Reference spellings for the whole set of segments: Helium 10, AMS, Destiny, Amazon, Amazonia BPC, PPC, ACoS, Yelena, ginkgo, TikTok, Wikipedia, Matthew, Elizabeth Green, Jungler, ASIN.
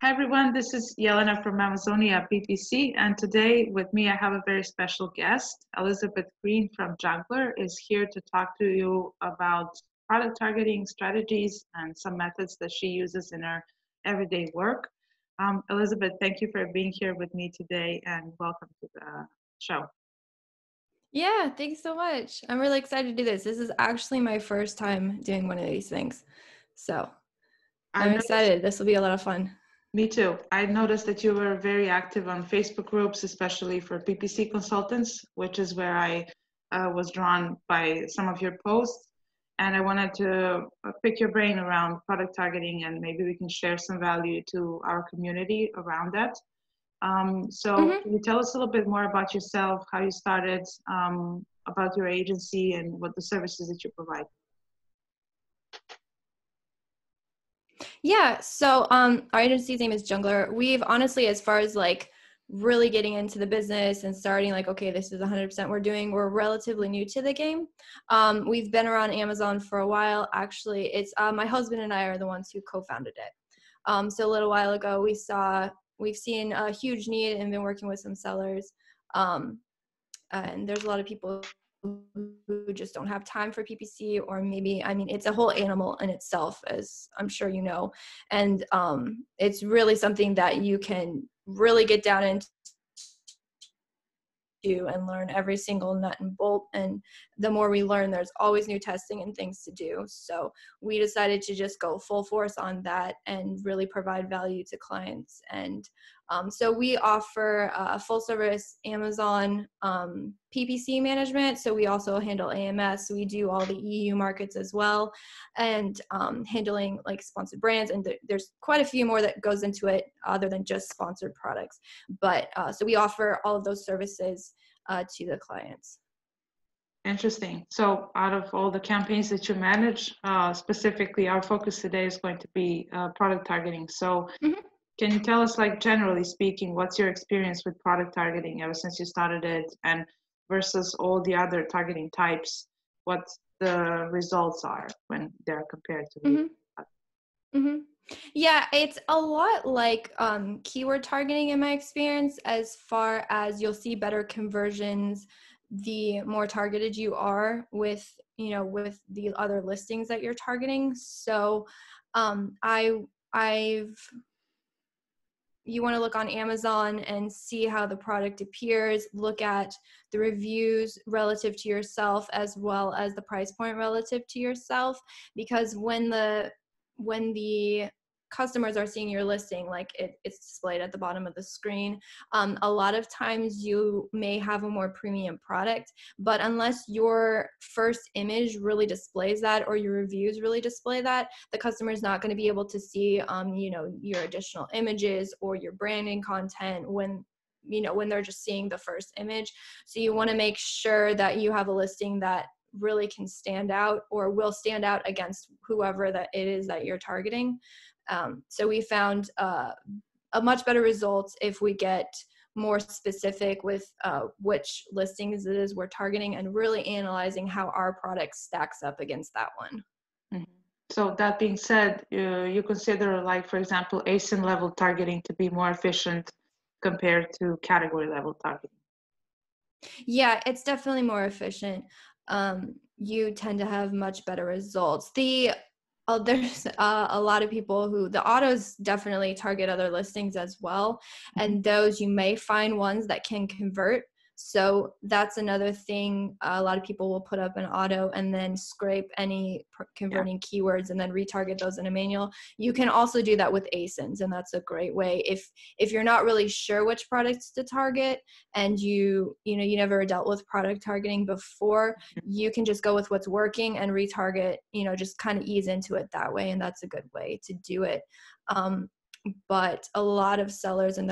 Hi everyone, this is Yelena from Amazonia BPC, and today with me I have a very special guest. Elizabeth Green from Jungler is here to talk to you about product targeting strategies and some methods that she uses in her everyday work. Elizabeth, thank you for being here with me today and welcome to the show. Yeah, thanks so much. I'm really excited to do this. This is actually my first time doing one of these things, so I'm excited. This will be a lot of fun. Me too. I noticed that you were very active on Facebook groups, especially for PPC consultants, which is where I was drawn by some of your posts. And I wanted to pick your brain around product targeting, and maybe we can share some value to our community around that. Can you tell us a little bit more about yourself, how you started, about your agency, and what the services that you provide? Yeah, so our agency's name is Jungler. We've honestly, as far as like really getting into the business and starting like, okay, this is 100% we're doing, we're relatively new to the game. We've been around Amazon for a while. Actually, it's my husband and I are the ones who co-founded it. So a little while ago, we've seen a huge need and been working with some sellers. And there's a lot of people who just don't have time for PPC, or maybe, I mean, it's a whole animal in itself, as I'm sure you know, and it's really something that you can really get down into and learn every single nut and bolt, and the more we learn, there's always new testing and things to do, so we decided to just go full force on that and really provide value to clients, and so we offer full service Amazon PPC management. So we also handle AMS. We do all the EU markets as well, and handling like sponsored brands. And there's quite a few more that goes into it other than just sponsored products. But so we offer all of those services to the clients. Interesting. So out of all the campaigns that you manage, specifically our focus today is going to be product targeting. So can you tell us, like, generally speaking, what's your experience with product targeting ever since you started it, and versus all the other targeting types, what the results are when they're compared to the other? Yeah, it's a lot like keyword targeting in my experience, as far as you'll see better conversions the more targeted you are with, you know, with the other listings that you're targeting. So you want to look on Amazon and see how the product appears, look at the reviews relative to yourself, as well as the price point relative to yourself, because when the customers are seeing your listing, like it's displayed at the bottom of the screen, a lot of times you may have a more premium product, but unless your first image really displays that, or your reviews really display that, the customer is not going to be able to see you know, your additional images or your branding content when, you know, when they're just seeing the first image. So you want to make sure that you have a listing that really can stand out, or will stand out against whoever that it is that you're targeting. So we found a much better result if we get more specific with which listings it is we're targeting, and really analyzing how our product stacks up against that one. So that being said, you consider, like, for example, ASIN level targeting to be more efficient compared to category level targeting? Yeah, it's definitely more efficient. You tend to have much better results. There's a lot of people who, the autos definitely target other listings as well, and those you may find ones that can convert. So that's another thing. A lot of people will put up an auto and then scrape any converting keywords and then retarget those in a manual. You can also do that with ASINs, and that's a great way if you're not really sure which products to target, and you know, you never dealt with product targeting before. You can just go with what's working and retarget, you know, just kind of ease into it that way, and that's a good way to do it. But a lot of sellers, and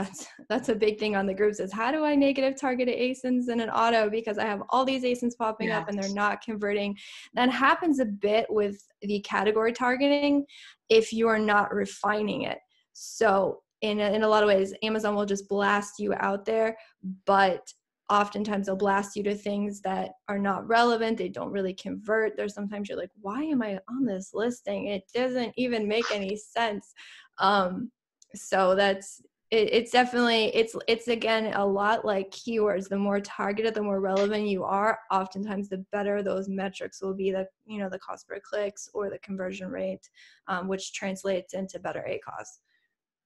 that's a big thing on the groups, is how do I negative target ASINs in an auto, because I have all these ASINs popping up and they're not converting. That happens a bit with the category targeting if you are not refining it. So in a lot of ways, Amazon will just blast you out there, but oftentimes they'll blast you to things that are not relevant. They don't really convert. There's sometimes you're like, why am I on this listing? It doesn't even make any sense. So that's, it's definitely, it's again, a lot like keywords. The more targeted, the more relevant you are, oftentimes the better those metrics will be, the, you know, the cost per clicks or the conversion rate, which translates into better ACoS.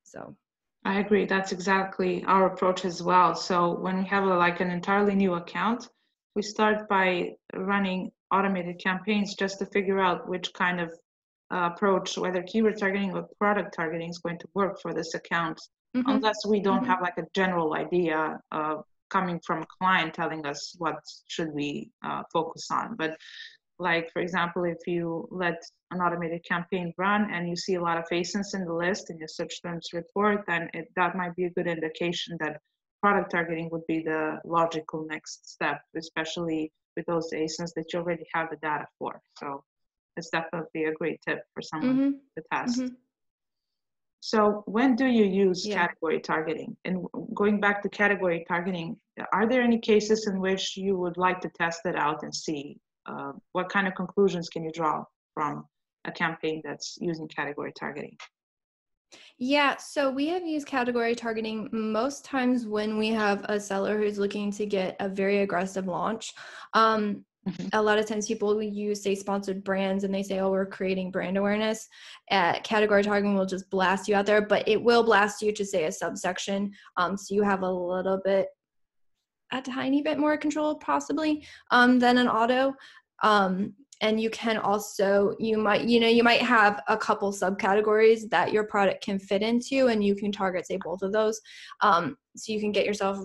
So I agree. That's exactly our approach as well. So when we have like an entirely new account, we start by running automated campaigns just to figure out which kind of approach, whether keyword targeting or product targeting, is going to work for this account. Mm-hmm. Unless we don't have like a general idea coming from a client telling us what should we focus on. But like, for example, if you let an automated campaign run and you see a lot of ASINs in the list in your search terms report, then that might be a good indication that product targeting would be the logical next step, especially with those ASINs that you already have the data for. So it's definitely a great tip for someone to test. Mm-hmm. So when do you use category targeting? And going back to category targeting, are there any cases in which you would like to test it out and see what kind of conclusions can you draw from a campaign that's using category targeting? Yeah, so we have used category targeting most times when we have a seller who's looking to get a very aggressive launch. A lot of times people will use, say, sponsored brands, and they say, oh, we're creating brand awareness. Category targeting will just blast you out there, but it will blast you to, say, a subsection. So you have a tiny bit more control possibly than an auto. And you can also, you might have a couple subcategories that your product can fit into, and you can target, say, both of those. So you can get yourself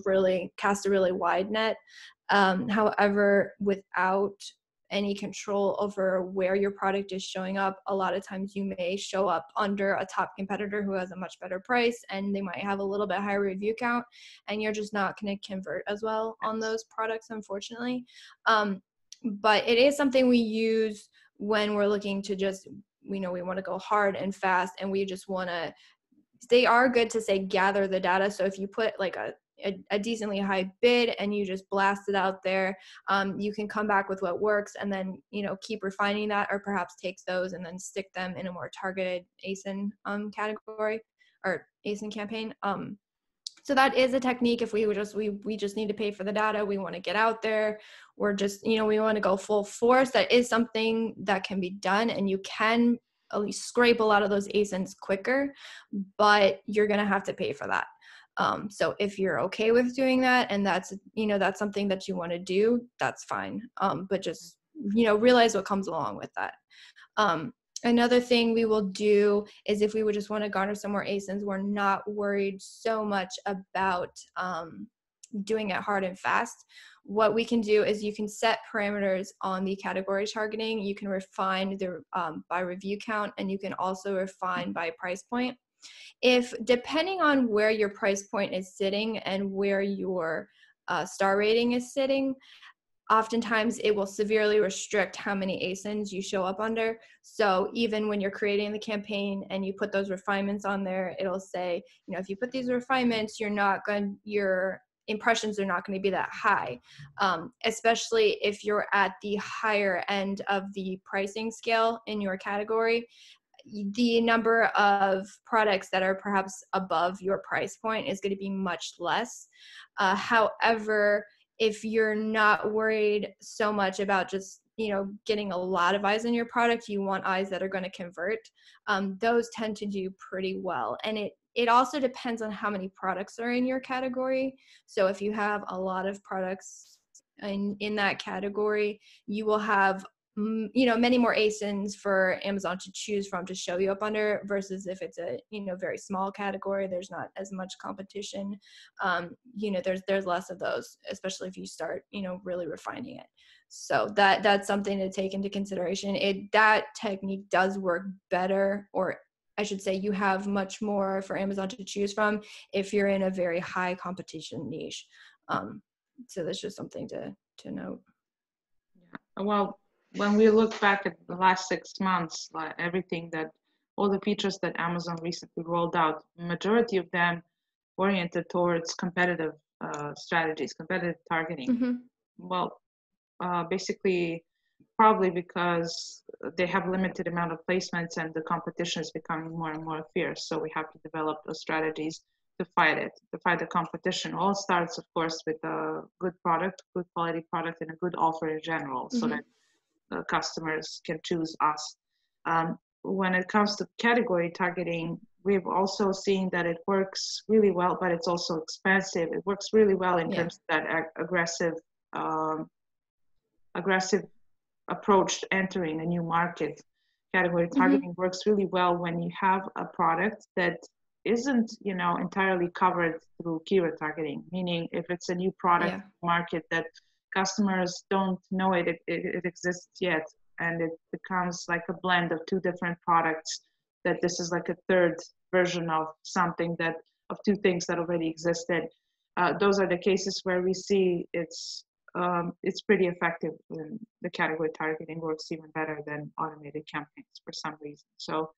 cast a really wide net. However, without any control over where your product is showing up, a lot of times you may show up under a top competitor who has a much better price, and they might have a little bit higher review count, and you're just not going to convert as well on those products, unfortunately. But it is something we use when we're looking to just, we want to go hard and fast, and we just want to, they are good to, say, gather the data. So if you put like a decently high bid and you just blast it out there, you can come back with what works, and then keep refining that, or perhaps take those and then stick them in a more targeted ASIN category or ASIN campaign. So that is a technique. If we just need to pay for the data, we want to get out there, we're just we want to go full force, that is something that can be done, and you can at least scrape a lot of those ASINs quicker, but you're gonna have to pay for that. So if you're okay with doing that, and that's, that's something that you want to do, that's fine. But just, realize what comes along with that. Another thing we will do is, if we would just want to garner some more ASINs, we're not worried so much about, doing it hard and fast. What we can do is, you can set parameters on the category targeting. You can refine the, by review count, and you can also refine by price point. If, depending on where your price point is sitting and where your star rating is sitting, oftentimes it will severely restrict how many ASINs you show up under. So even when you're creating the campaign and you put those refinements on there, it'll say, if you put these refinements, your impressions are not going to be that high, especially if you're at the higher end of the pricing scale in your category. The number of products that are perhaps above your price point is going to be much less. However, if you're not worried so much about just, getting a lot of eyes on your product, you want eyes that are going to convert. Those tend to do pretty well. And it also depends on how many products are in your category. So if you have a lot of products in that category, you will have many more ASINs for Amazon to choose from to show you up under, versus if it's a, very small category, there's not as much competition. There's less of those, especially if you start, really refining it. So that's something to take into consideration. That technique does work better, or I should say you have much more for Amazon to choose from if you're in a very high competition niche. So that's just something to note. Yeah. Well, when we look back at the last 6 months, like everything that, all the features that Amazon recently rolled out, majority of them oriented towards competitive strategies, competitive targeting. Well, basically probably because they have limited amount of placements and the competition is becoming more and more fierce. So we have to develop those strategies to fight it, to fight the competition. All starts, of course, with a good product, good quality product, and a good offer in general, so that customers can choose us. When it comes to category targeting, we've also seen that it works really well, but it's also expensive. It works really well in terms of that aggressive approach to entering a new market. Category targeting works really well when you have a product that isn't, you know, entirely covered through keyword targeting, meaning if it's a new product market that customers don't know it exists yet, and it becomes like a blend of two different products, that this is like a third version of something that, of two things that already existed. Those are the cases where we see it's pretty effective when the category targeting works even better than automated campaigns for some reason. So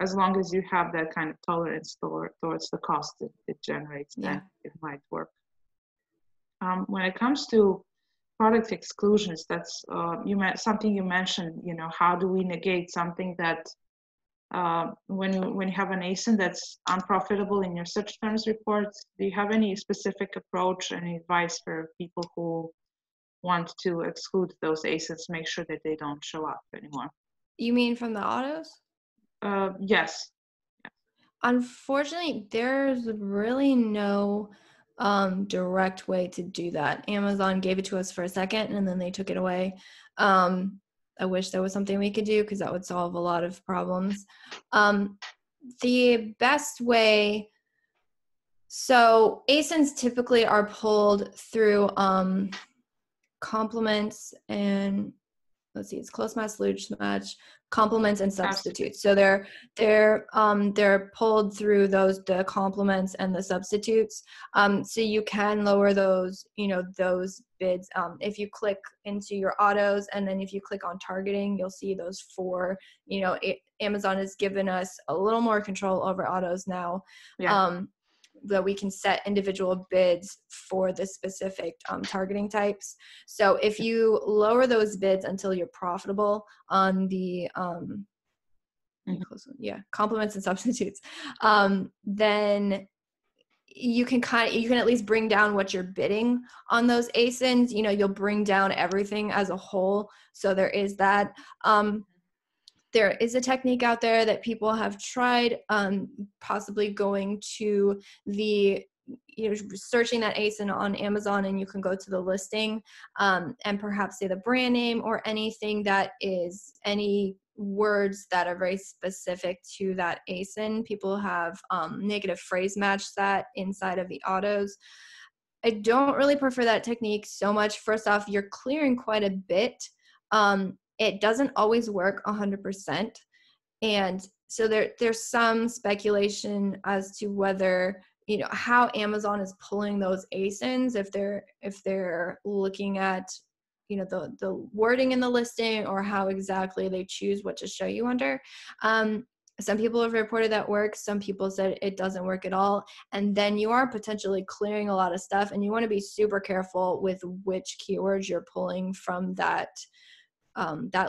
as long as you have that kind of tolerance towards the cost it generates, then it might work. When it comes to product exclusions, that's something you mentioned. You know, how do we negate something that when you have an ASIN that's unprofitable in your search terms reports? Do you have any specific approach and advice for people who want to exclude those ASINs, make sure that they don't show up anymore? You mean from the autos? Yes. Unfortunately, there's really no direct way to do that. Amazon gave it to us for a second and then they took it away. I wish there was something we could do because that would solve a lot of problems. The best way, so ASINs typically are pulled through complements and, let's see, it's close match, loose match, complements, and substitutes. So they're pulled through those, the complements and the substitutes. So you can lower those, you know, those bids. If you click into your autos and then if you click on targeting, you'll see those four. You know, Amazon has given us a little more control over autos now. Yeah. That we can set individual bids for the specific targeting types. So if you lower those bids until you're profitable on the complements and substitutes, then you can at least bring down what you're bidding on those ASINs. You know, you'll bring down everything as a whole. So there is that. There is a technique out there that people have tried, possibly going to the, you know, searching that ASIN on Amazon, and you can go to the listing and perhaps say the brand name or anything that is, any words that are very specific to that ASIN. People have negative phrase matched that inside of the autos. I don't really prefer that technique so much. First off, you're clearing quite a bit. It doesn't always work 100%. And so there's some speculation as to whether, you know, how Amazon is pulling those ASINs, if they're looking at, you know, the wording in the listing or how exactly they choose what to show you under. Some people have reported that works. Some people said it doesn't work at all. And then you are potentially clearing a lot of stuff, and you want to be super careful with which keywords you're pulling from that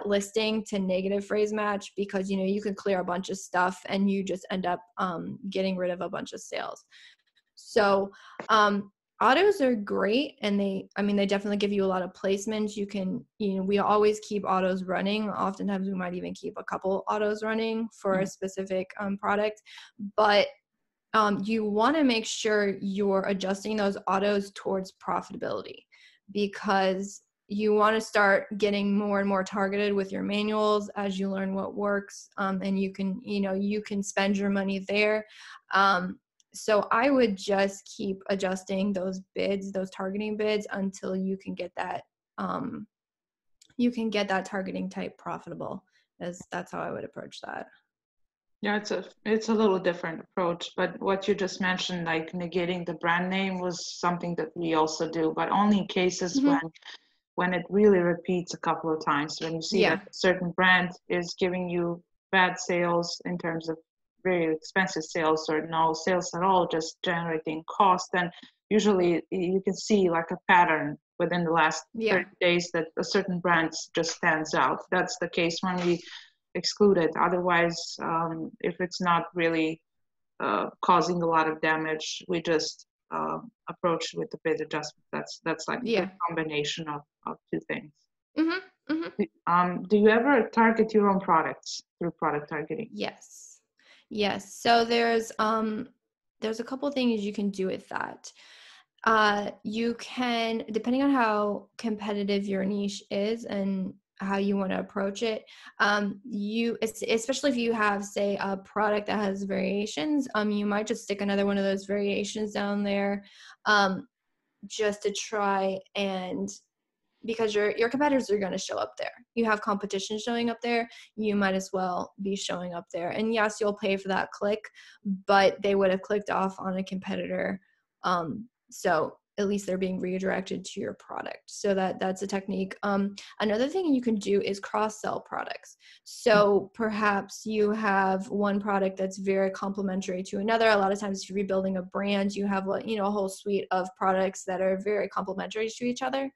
listing to negative phrase match, because, you know, you can clear a bunch of stuff and you just end up getting rid of a bunch of sales. So autos are great, and they definitely give you a lot of placements. You can, you know, we always keep autos running. Oftentimes we might even keep a couple autos running for a specific product, but you want to make sure you're adjusting those autos towards profitability, because you want to start getting more and more targeted with your manuals as you learn what works, and you can spend your money there. So I would just keep adjusting those bids, those targeting bids, until you can get that targeting type profitable. That's how I would approach that. Yeah, it's a little different approach, but what you just mentioned, like negating the brand name, was something that we also do, but only in cases when it really repeats a couple of times, when you see that a certain brand is giving you bad sales in terms of very expensive sales or no sales at all, just generating cost, then usually you can see like a pattern within the last 30 days that a certain brand just stands out. That's the case when we exclude it. Otherwise, if it's not really causing a lot of damage, we just approach with the bid adjustment. That's like a combination of two things. Mm-hmm, mm-hmm. Do you ever target your own products through product targeting? Yes. Yes. So there's a couple things you can do with that. You can, depending on how competitive your niche is and how you want to approach it, especially if you have, say, a product that has variations, you might just stick another one of those variations down there, just to try and, because your competitors are going to show up there. You have competition showing up there. You might as well be showing up there. And yes, you'll pay for that click, but they would have clicked off on a competitor. So at least they're being redirected to your product. So that's a technique. Another thing you can do is cross-sell products. So perhaps you have one product that's very complementary to another. A lot of times if you're rebuilding a brand, you have a whole suite of products that are very complementary to each other.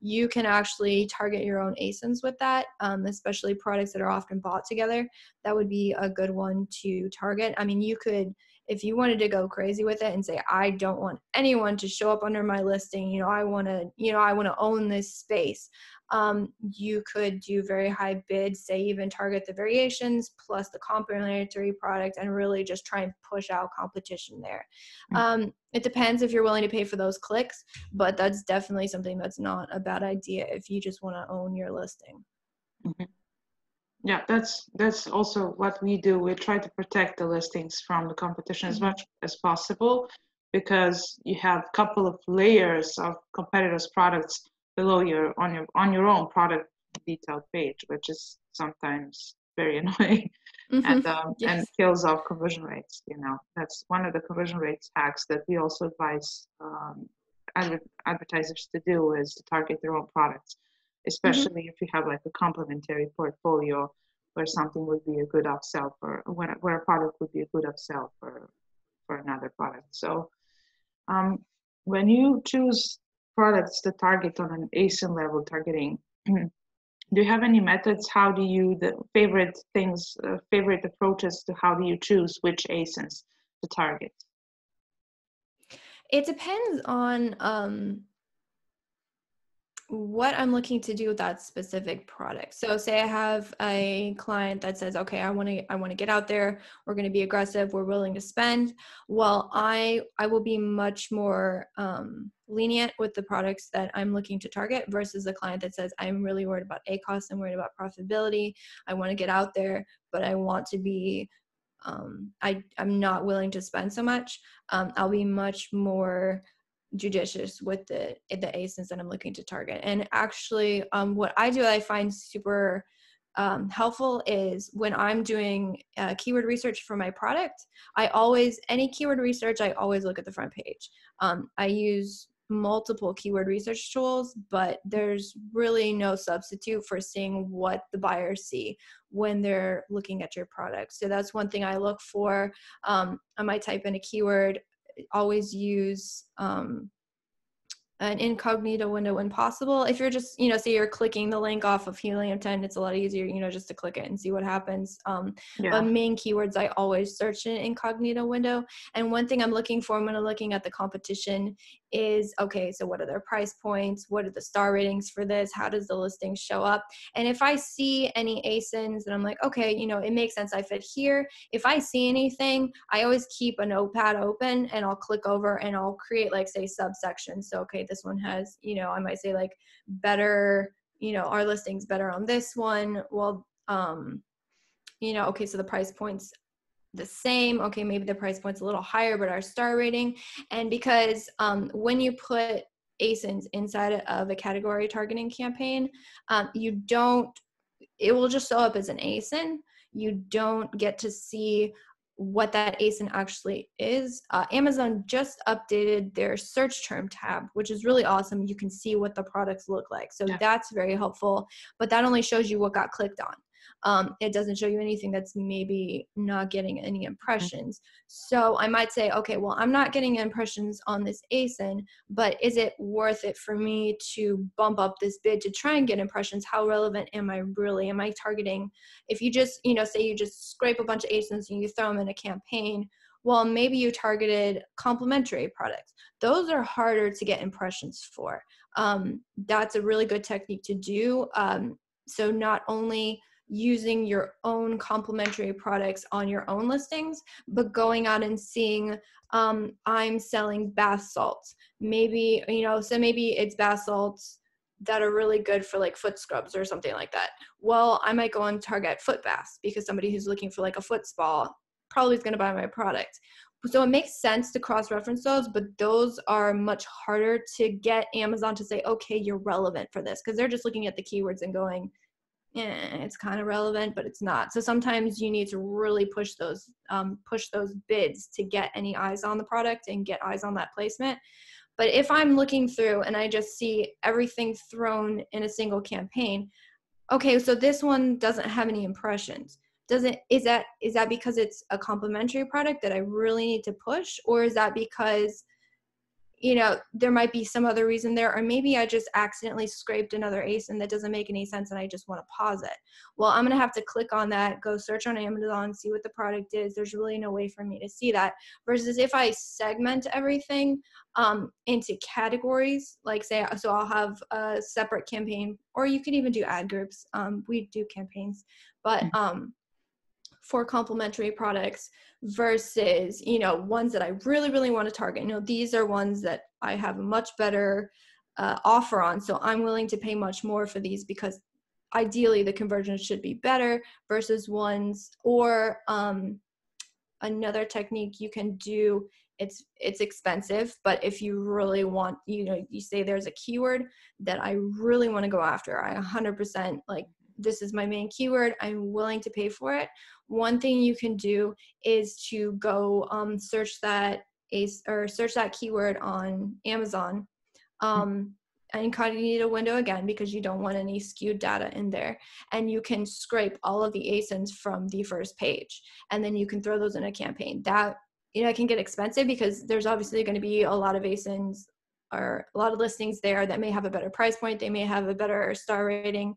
You can actually target your own ASINs with that, especially products that are often bought together. That would be a good one to target. I mean, you could, if you wanted to go crazy with it and say, I don't want anyone to show up under my listing, I want to own this space. You could do very high bids, say even target the variations plus the complementary product and really just try and push out competition there. It depends if you're willing to pay for those clicks, but that's definitely something that's not a bad idea if you just want to own your listing. Mm-hmm. Yeah, that's also what we do. We try to protect the listings from the competition as much as possible, because you have a couple of layers of competitors' products below on your own product detailed page, which is sometimes very annoying and kills off conversion rates. That's one of the conversion rates hacks that we also advise advertisers to do, is to target their own products. Especially if you have like a complementary portfolio where something would be a good upsell where a product would be a good upsell for another product. So when you choose products to target on an ASIN level targeting, do you have any methods? How do you, favorite approaches to how do you choose which ASINs to target? It depends on, what I'm looking to do with that specific product. So say I have a client that says, okay, I want to get out there. We're going to be aggressive. We're willing to spend. Well, I will be much more lenient with the products that I'm looking to target versus the client that says, I'm really worried about ACoS. I'm worried about profitability. I want to get out there, but I want to be, I'm not willing to spend so much. I'll be much more judicious with the ASINs that I'm looking to target. And actually, what I do, I find super helpful is when I'm doing keyword research for my product, I always look at the front page. I use multiple keyword research tools, but there's really no substitute for seeing what the buyers see when they're looking at your product. So that's one thing I look for. I might type in a keyword, always use an incognito window when possible. If you're just, say you're clicking the link off of Helium 10, it's a lot easier, just to click it and see what happens. But main keywords, I always search in incognito window. And one thing I'm looking for when I'm looking at the competition is, okay, so what are their price points? What are the star ratings for this? How does the listing show up? And if I see any ASINs that I'm like, okay, it makes sense I fit here. If I see anything, I always keep a notepad open and I'll click over and I'll create like, say, subsections. So, okay, this one has, I might say like better, our listing's better on this one. Well, okay, so the price point's the same. Okay, maybe the price point's a little higher, but our star rating. And because when you put ASINs inside of a category targeting campaign, it will just show up as an ASIN. You don't get to see what that ASIN actually is. Amazon just updated their search term tab, which is really awesome. You can see what the products look like. So that's very helpful, but that only shows you what got clicked on. it doesn't show you anything that's maybe not getting any impressions. So I might say, okay, well, I'm not getting impressions on this ASIN, but is it worth it for me to bump up this bid to try and get impressions? How relevant am I really? Am I targeting? If you just, you know, say you just scrape a bunch of ASINs and you throw them in a campaign, well, maybe you targeted complementary products. Those are harder to get impressions for. That's a really good technique to do. So not only using your own complementary products on your own listings, but going out and seeing, I'm selling bath salts. Maybe, you know, so maybe it's bath salts that are really good for like foot scrubs or something like that. Well, I might go and target foot baths because somebody who's looking for like a foot spa probably is going to buy my product. So it makes sense to cross-reference those, but those are much harder to get Amazon to say, okay, you're relevant for this, because they're just looking at the keywords and going, eh, it's kind of relevant, but it's not. So sometimes you need to really push those bids to get any eyes on the product and get eyes on that placement. But if I'm looking through and I just see everything thrown in a single campaign, okay, so this one doesn't have any impressions. Is that because it's a complementary product that I really need to push? Or is that because, you know, there might be some other reason there, or maybe I just accidentally scraped another ASIN that doesn't make any sense and I just want to pause it. Well, I'm going to have to click on that, go search on Amazon, see what the product is. There's really no way for me to see that. Versus if I segment everything into categories, like say, so I'll have a separate campaign, or you can even do ad groups. We do campaigns, but for complementary products versus, you know, ones that I really, really want to target. You know, these are ones that I have a much better offer on. So I'm willing to pay much more for these because ideally the conversion should be better versus ones. Or another technique you can do, it's expensive, but if you really want, you know, you say there's a keyword that I really want to go after. I 100% like, this is my main keyword, I'm willing to pay for it. One thing you can do is to go search that keyword on Amazon incognito window again, because you don't want any skewed data in there. And you can scrape all of the ASINs from the first page, and then you can throw those in a campaign. That, you know, it can get expensive because there's obviously going to be a lot of ASINs or a lot of listings there that may have a better price point. They may have a better star rating.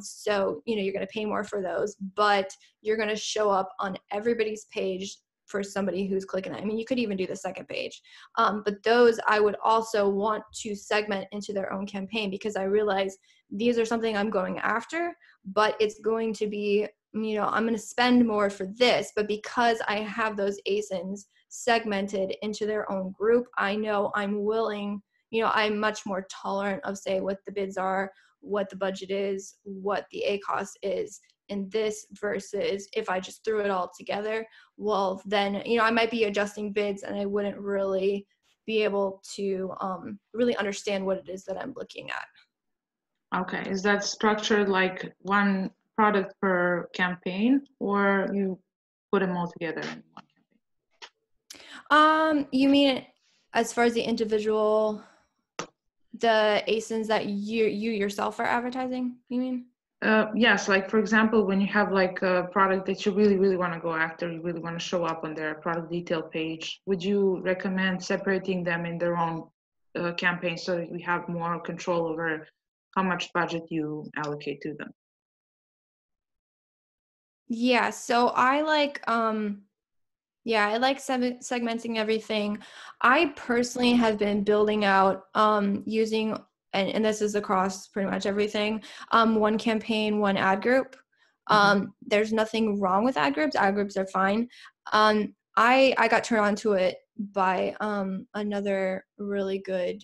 So, you know, you're going to pay more for those, but you're going to show up on everybody's page for somebody who's clicking that. I mean, you could even do the second page, but those I would also want to segment into their own campaign, because I realize these are something I'm going after, but it's going to be, you know, I'm going to spend more for this, but because I have those ASINs segmented into their own group, I know I'm willing, you know, I'm much more tolerant of, say, what the bids are, what the budget is, what the ACoS is in this, versus if I just threw it all together. Well, then, you know, I might be adjusting bids and I wouldn't really be able to really understand what it is that I'm looking at. Okay. Is that structured like one product per campaign, or you put them all together in one? You mean as far as the individual, the ASINs that you yourself are advertising, you mean? Yes. Like, for example, when you have like a product that you really, really want to go after, you really want to show up on their product detail page, would you recommend separating them in their own campaign so that you have more control over how much budget you allocate to them? Yeah. So I like, yeah, I like segmenting everything. I personally have been building out using, and this is across pretty much everything, one campaign, one ad group. There's nothing wrong with ad groups. Ad groups are fine. I got turned on to it by another really good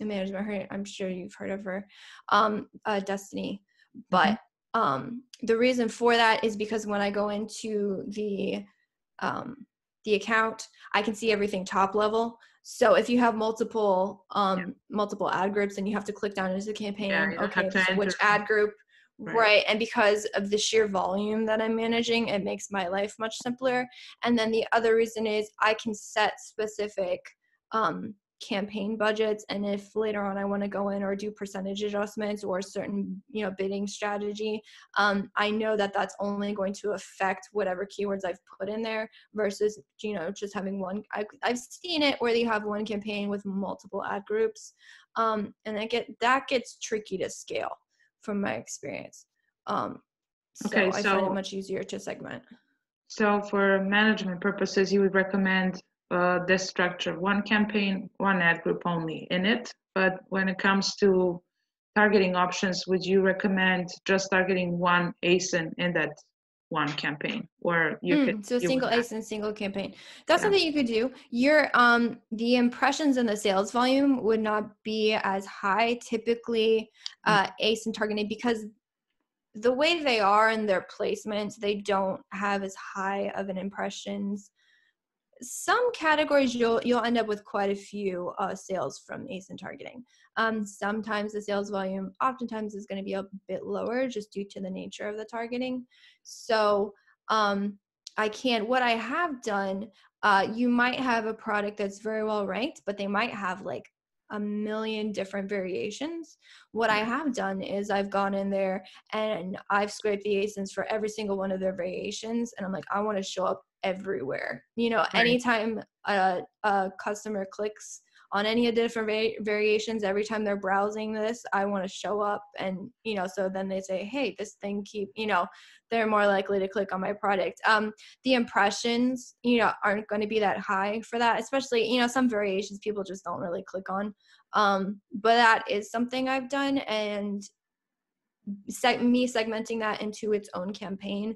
management. I'm sure you've heard of her, Destiny. But the reason for that is because when I go into the account, I can see everything top level. So if you have multiple ad groups and you have to click down into the campaign, okay, so which ad group, right? And because of the sheer volume that I'm managing, it makes my life much simpler. And then the other reason is I can set specific campaign budgets, and if later on I want to go in or do percentage adjustments or certain, you know, bidding strategy, I know that that's only going to affect whatever keywords I've put in there versus, you know, just having one. I've seen it where you have one campaign with multiple ad groups, and that gets tricky to scale from my experience. So I find it much easier to segment. So for management purposes, you would recommend this structure: one campaign, one ad group only in it. But when it comes to targeting options, would you recommend just targeting one ASIN in that one campaign, or you could so single ASIN, single campaign? That's something you could do. Your the impressions and the sales volume would not be as high typically ASIN targeting, because the way they are in their placements, they don't have as high of an impressions. Some categories you'll end up with quite a few sales from ASIN targeting. Sometimes the sales volume oftentimes is going to be a bit lower just due to the nature of the targeting. So what I have done, you might have a product that's very well ranked, but they might have like a million different variations. What I have done is I've gone in there and I've scraped the ASINs for every single one of their variations, and I'm like, I want to show up everywhere. You know, anytime a customer clicks on any of the different variations, every time they're browsing this, I want to show up. And, you know, so then they say, hey, this thing they're more likely to click on my product. The impressions, you know, aren't going to be that high for that, especially, you know, some variations people just don't really click on. But that is something I've done, and me segmenting that into its own campaign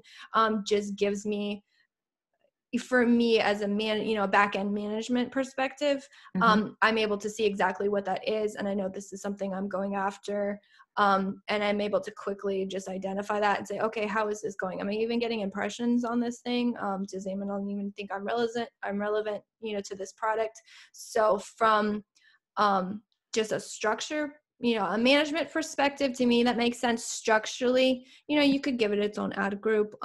just gives me, for me as a back-end management perspective, I'm able to see exactly what that is. And I know this is something I'm going after. And I'm able to quickly just identify that and say, okay, how is this going? Am I even getting impressions on this thing? Does Amazon even think I'm relevant, you know, to this product? So from just a structure, you know, a management perspective, to me, that makes sense structurally. You know, you could give it its own ad group,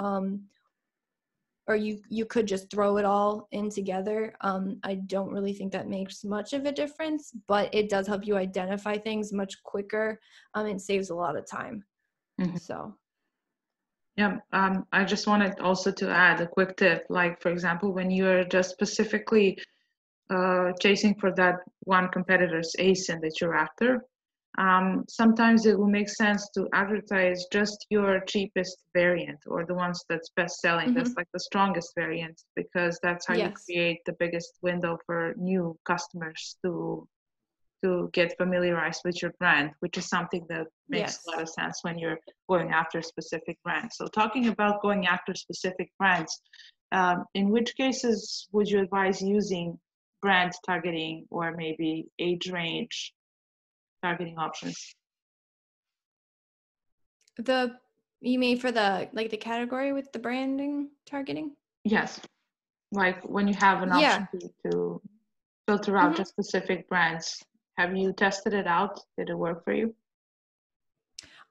or you could just throw it all in together. I don't really think that makes much of a difference, but it does help you identify things much quicker. It saves a lot of time. So. Yeah, I just wanted also to add a quick tip. Like, for example, when you're just specifically chasing for that one competitor's ASIN that you're after, sometimes it will make sense to advertise just your cheapest variant, or the ones that's best selling, that's like the strongest variant, because that's how you create the biggest window for new customers to get familiarized with your brand, which is something that makes a lot of sense when you're going after specific brands. So talking about going after specific brands, in which cases would you advise using brand targeting or maybe age range targeting options? You mean for the category with the branding targeting? Yes. Like when you have an option to filter out just specific brands. Have you tested it out? Did it work for you?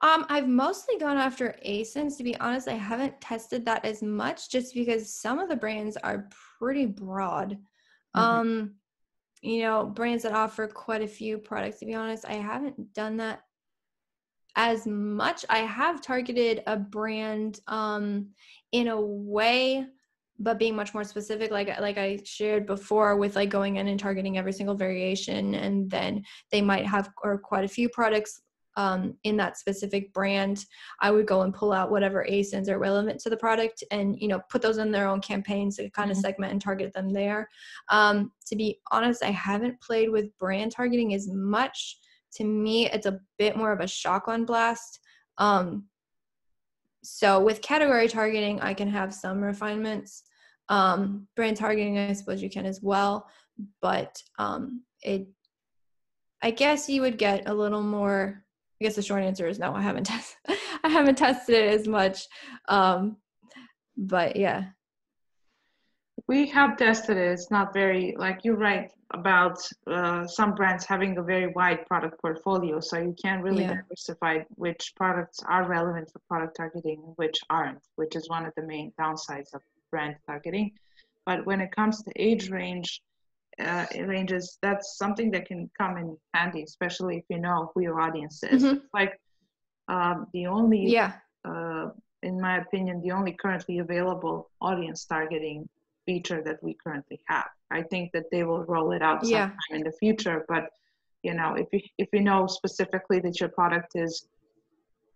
I've mostly gone after ASINs. To be honest, I haven't tested that as much just because some of the brands are pretty broad. You know, brands that offer quite a few products, to be honest, I haven't done that as much. I have targeted a brand in a way, but being much more specific, like I shared before, with like going in and targeting every single variation, and then they might have quite a few products in that specific brand. I would go and pull out whatever ASINs are relevant to the product and, you know, put those in their own campaigns to kind of segment and target them there. To be honest, I haven't played with brand targeting as much. To me, it's a bit more of a shotgun blast. So with category targeting, I can have some refinements. Brand targeting, I suppose you can as well, but I guess you would get a little more. I guess the short answer is no, I haven't tested. I haven't tested it as much, but yeah, we have tested it. It's not very, like, you're right about some brands having a very wide product portfolio, so you can't really diversify which products are relevant for product targeting and which aren't, which is one of the main downsides of brand targeting. But when it comes to age range, ranges, that's something that can come in handy, especially if you know who your audience is. Mm-hmm. Like the only, in my opinion, the only currently available audience targeting feature that we currently have. I think that they will roll it out sometime in the future, but you know, if you know specifically that your product is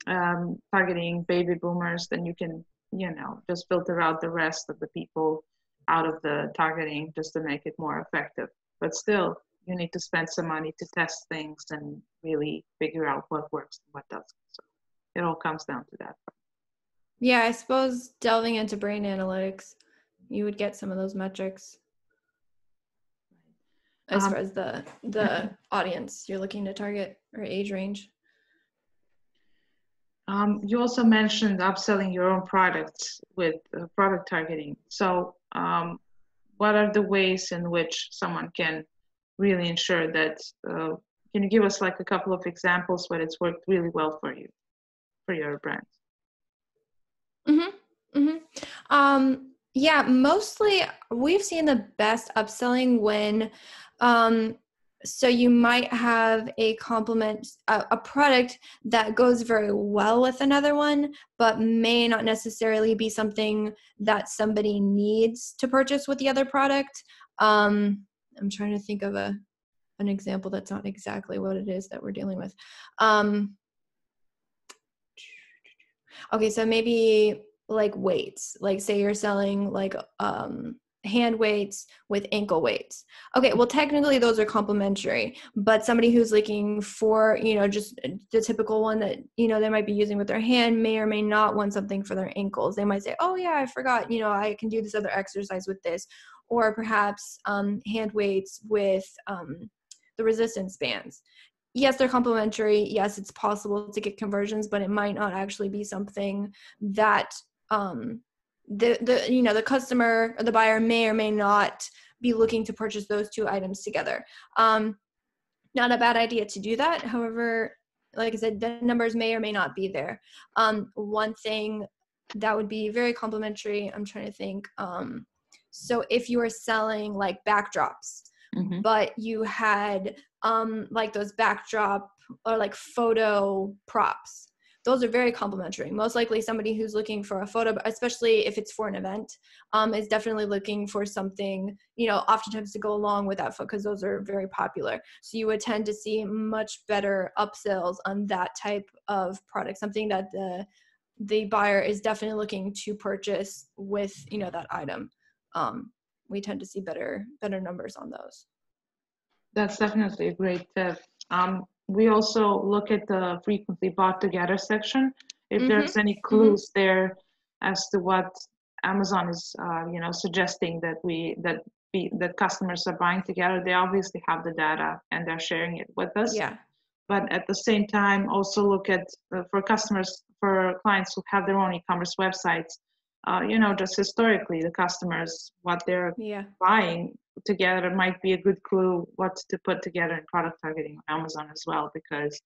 targeting baby boomers, then you can, you know, just filter out the rest of the people out of the targeting just to make it more effective. But still, you need to spend some money to test things and really figure out what works and what doesn't. So it all comes down to that. Yeah, I suppose delving into brain analytics, you would get some of those metrics as far as the audience you're looking to target or age range. You also mentioned upselling your own products with product targeting. So what are the ways in which someone can really ensure that, can you give us like a couple of examples where it's worked really well for you, for your brand? Mm-hmm. Mm-hmm. Yeah, mostly we've seen the best upselling when, so you might have a complement, a product that goes very well with another one, but may not necessarily be something that somebody needs to purchase with the other product. I'm trying to think of an example that's not exactly what it is that we're dealing with. Okay, so maybe like weights, like say you're selling like hand weights with ankle weights. Okay, well technically those are complementary, but somebody who's looking for, you know, just the typical one that, you know, they might be using with their hand may or may not want something for their ankles. They might say, oh yeah, I forgot, you know, I can do this other exercise with this, or perhaps hand weights with the resistance bands. Yes, they're complementary. Yes, it's possible to get conversions, but it might not actually be something that the you know, the customer or the buyer may or may not be looking to purchase those two items together. Not a bad idea to do that. However, like I said, the numbers may or may not be there. One thing that would be very complementary, I'm trying to think. So if you are selling like backdrops, mm-hmm. but you had like those backdrop or like photo props. Those are very complimentary. Most likely somebody who's looking for a photo, especially if it's for an event, is definitely looking for something, you know, oftentimes to go along with that photo, because those are very popular. So you would tend to see much better upsells on that type of product, something that the buyer is definitely looking to purchase with, you know, that item. We tend to see better numbers on those. That's definitely a great tip. We also look at the frequently bought together section. If mm-hmm. there's any clues mm-hmm. there as to what Amazon is, you know, suggesting that customers are buying together, they obviously have the data and they're sharing it with us. Yeah. But at the same time, also look at for clients who have their own e-commerce websites. You know, just historically, the customers, what they're buying together might be a good clue what to put together in product targeting on Amazon as well, because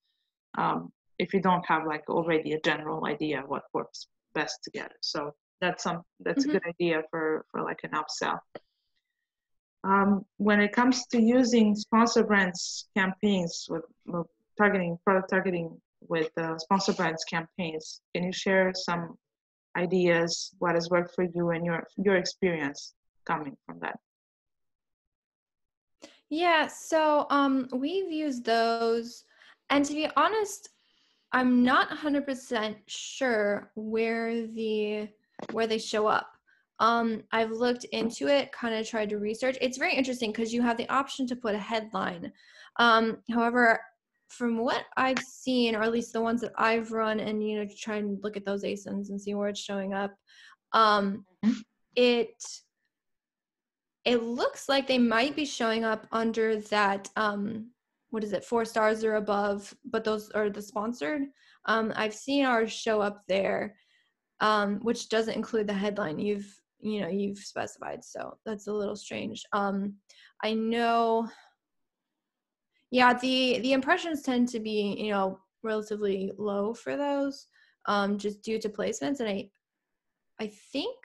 if you don't have like already a general idea what works best together. So that's mm-hmm. a good idea for like an upsell. When it comes to using sponsor brands campaigns with product targeting with sponsor brands campaigns, can you share some ideas, what has worked for you and your experience coming from that? Yeah, so we've used those, and to be honest, I'm not 100% sure where they show up. I've looked into it, kind of tried to research. It's very interesting because you have the option to put a headline. However, from what I've seen, or at least the ones that I've run, and you know, try and look at those ASINs and see where it's showing up, it looks like they might be showing up under that 4 stars or above, but those are the sponsored. I've seen ours show up there, which doesn't include the headline you've specified, so that's a little strange. I know. Yeah, the impressions tend to be, you know, relatively low for those, just due to placements. And I think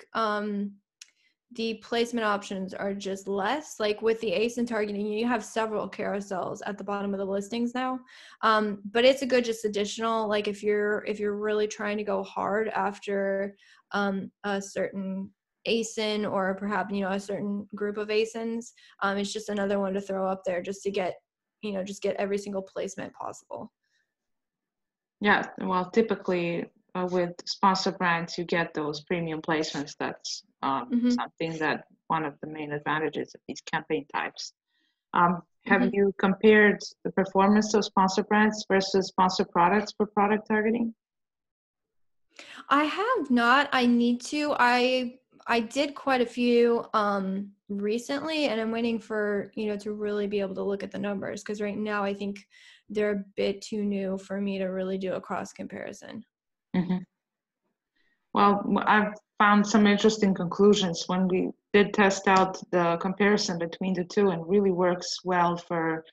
the placement options are just less. Like with the ASIN targeting, you have several carousels at the bottom of the listings now. But it's a good just additional, like if you're really trying to go hard after a certain ASIN or perhaps, you know, a certain group of ASINs, it's just another one to throw up there just to get, you know, just get every single placement possible. Yeah, well, typically with sponsor brands, you get those premium placements. That's something that one of the main advantages of these campaign types. Have you compared the performance of sponsor brands versus sponsor products for product targeting? I have not. I need to. I did quite a few recently, and I'm waiting for, you know, to really be able to look at the numbers, because right now I think they're a bit too new for me to really do a cross comparison. Mm-hmm. Well, I've found some interesting conclusions when we did test out the comparison between the two, and really works well for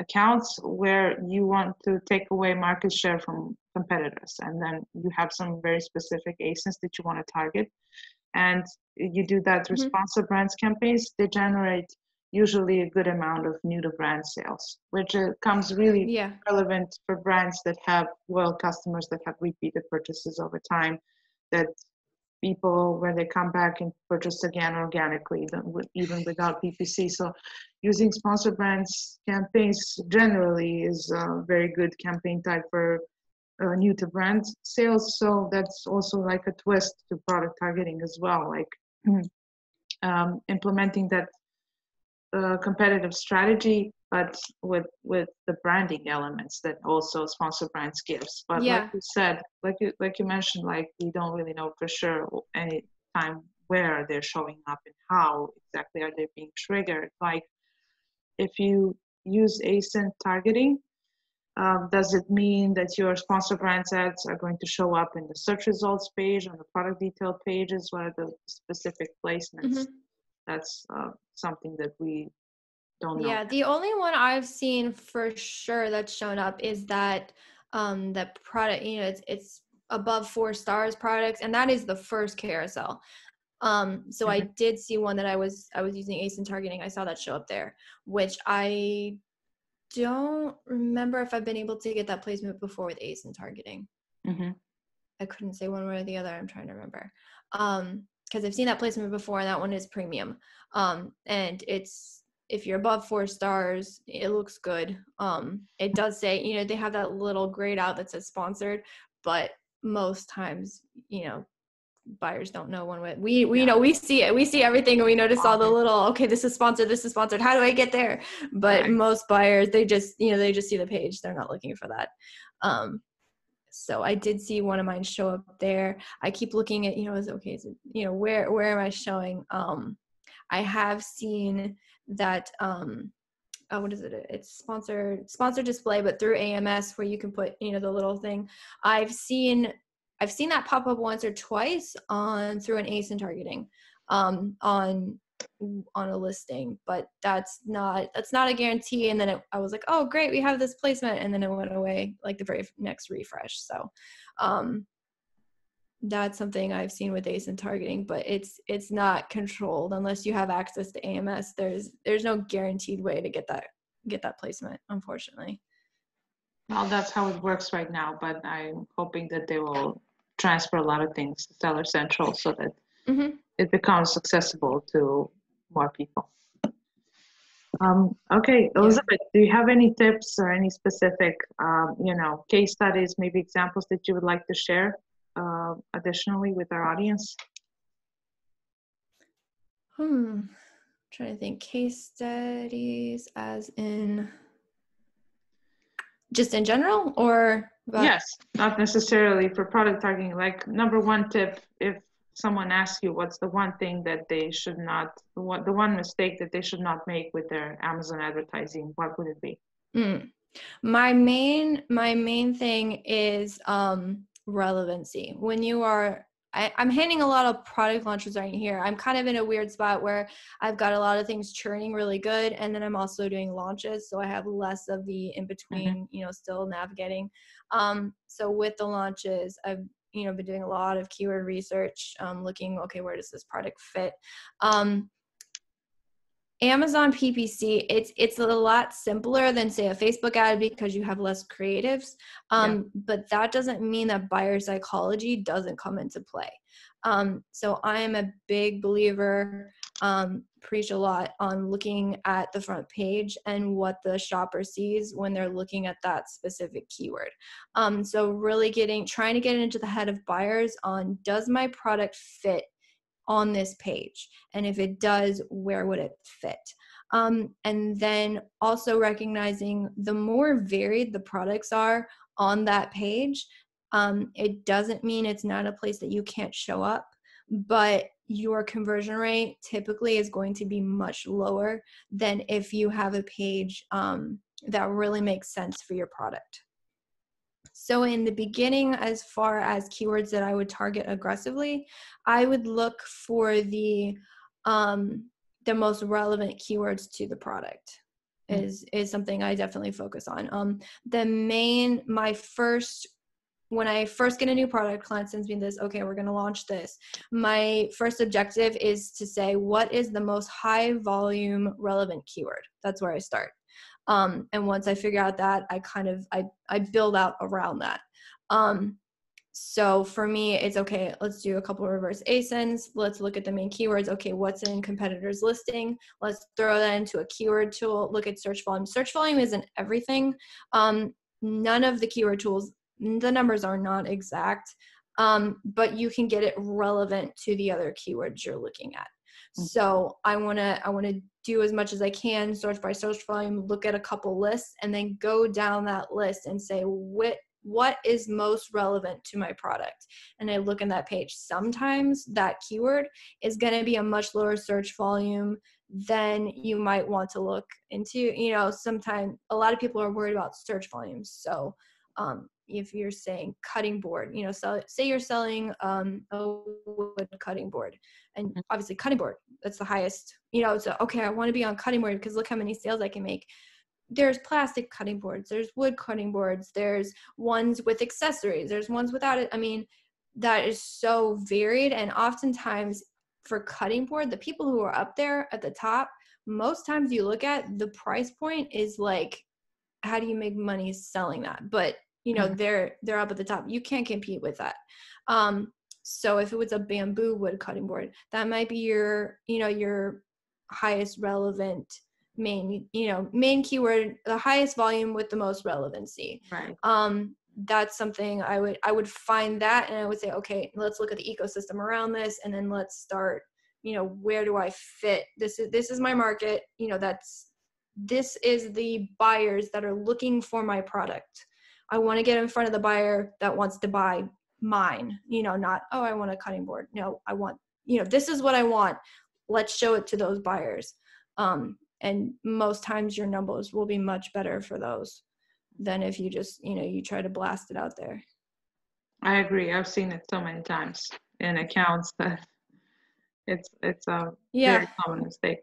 accounts where you want to take away market share from competitors, and then you have some very specific ASINs that you want to target, and you do that through sponsor brands campaigns. They generate usually a good amount of new to brand sales, which comes really relevant for brands that have loyal customers, that have repeated purchases over time, that people, when they come back and purchase again organically, even without PPC. So using sponsor brands campaigns generally is a very good campaign type for new to brand sales. So that's also like a twist to product targeting as well, like implementing that competitive strategy, but with the branding elements that also sponsor brands gives. But like you said, like you mentioned, like we don't really know for sure any time where they're showing up and how exactly are they being triggered. Like if you use ASIN targeting, does it mean that your sponsor brands ads are going to show up in the search results page, on the product detail pages? What are the specific placements? That's something that we don't know. Yeah, the only one I've seen for sure that's shown up is that that product, you know, it's above 4 stars products, and that is the first carousel. So I did see one that I was using ASIN targeting. I saw that show up there, which I don't remember if I've been able to get that placement before with ASIN targeting. I couldn't say one way or the other. I'm trying to remember. Because I've seen that placement before, and that one is premium. And it's, if you're above 4 stars, it looks good. It does say, you know, they have that little grayed out that says sponsored, but most times, you know, buyers don't know one way. We know, we see it, we see everything, and we notice all the little, okay, this is sponsored, how do I get there? But most buyers, they just, you know, they just see the page. They're not looking for that. So I did see one of mine show up there. I keep looking at, you know, where am I showing? I have seen that, what is it? It's sponsored display, but through AMS, where you can put, you know, the little thing. I've seen that pop up once or twice through an ASIN targeting on a listing, but that's not a guarantee. And then I was like, oh great, we have this placement, and then it went away like the very next refresh. So that's something I've seen with ASIN targeting, but it's not controlled unless you have access to AMS. There's no guaranteed way to get that placement, unfortunately. Well, that's how it works right now, but I'm hoping that they will transfer a lot of things to Seller Central so that it becomes accessible to more people. Okay, Elizabeth, do you have any tips or any specific, you know, case studies, maybe examples that you would like to share additionally with our audience? I'm trying to think. Case studies as in just in general, or? Yes, not necessarily for product targeting. Like number one tip, if someone asks you what's the one thing that they should not, what the one mistake that they should not make with their Amazon advertising, what would it be? My main thing is relevancy. When you are, I'm handing a lot of product launches right here. I'm kind of in a weird spot where I've got a lot of things churning really good, and then I'm also doing launches, so I have less of the in between, you know, still navigating. So with the launches, I've you know, been doing a lot of keyword research, looking, okay, where does this product fit? Amazon PPC, it's a lot simpler than, say, a Facebook ad because you have less creatives, but that doesn't mean that buyer psychology doesn't come into play. So I am a big believer, preach a lot on looking at the front page and what the shopper sees when they're looking at that specific keyword. So really trying to get into the head of buyers on, does my product fit on this page? And if it does, where would it fit? And then also recognizing the more varied the products are on that page, it doesn't mean it's not a place that you can't show up, but your conversion rate typically is going to be much lower than if you have a page that really makes sense for your product. So in the beginning, as far as keywords that I would target aggressively, I would look for the most relevant keywords to the product. Mm-hmm. is something I definitely focus on. When I first get a new product, client sends me this, okay, we're going to launch this. My first objective is to say, what is the most high volume relevant keyword? That's where I start. And once I figure out that, I build out around that. So for me, it's okay, let's do a couple of reverse ASINs. Let's look at the main keywords. Okay, what's in competitors' listing? Let's throw that into a keyword tool. Look at search volume. Search volume isn't everything. None of the keyword tools, the numbers are not exact, but you can get it relevant to the other keywords you're looking at. Mm-hmm. So I want to do as much as I can, search by search volume, look at a couple lists, and then go down that list and say, what is most relevant to my product? And I look in that page. Sometimes that keyword is going to be a much lower search volume than you might want to look into. You know, sometimes a lot of people are worried about search volumes. So, if you're saying cutting board, you know, so say you're selling a wood cutting board, and obviously cutting board, that's the highest, you know, so okay, I want to be on cutting board because look how many sales I can make. There's plastic cutting boards, there's wood cutting boards, there's ones with accessories, there's ones without it. I mean, that is so varied. And oftentimes for cutting board, the people who are up there at the top, most times you look at the price point is like, how do you make money selling that? But you know, they're up at the top. You can't compete with that. So if it was a bamboo wood cutting board, that might be your highest relevant main keyword, the highest volume with the most relevancy. Right. That's something I would find that, and I would say, okay, let's look at the ecosystem around this, and then let's start, you know, where do I fit? This is my market. You know, this is the buyers that are looking for my product. I want to get in front of the buyer that wants to buy mine, you know, not, oh, I want a cutting board. No, I want, you know, this is what I want. Let's show it to those buyers. And most times your numbers will be much better for those than if you just, you know, you try to blast it out there. I agree. I've seen it so many times in accounts that it's a very common mistake.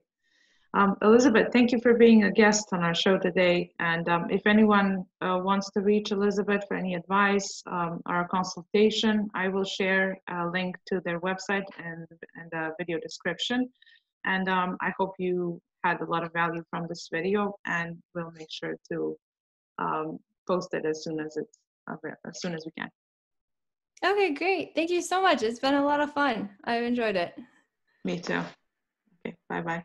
Elizabeth, thank you for being a guest on our show today. And if anyone wants to reach Elizabeth for any advice or a consultation, I will share a link to their website and the video description. And I hope you had a lot of value from this video, and we'll make sure to post it as soon as we can. Okay, great. Thank you so much. It's been a lot of fun. I've enjoyed it. Me too. Okay, bye-bye.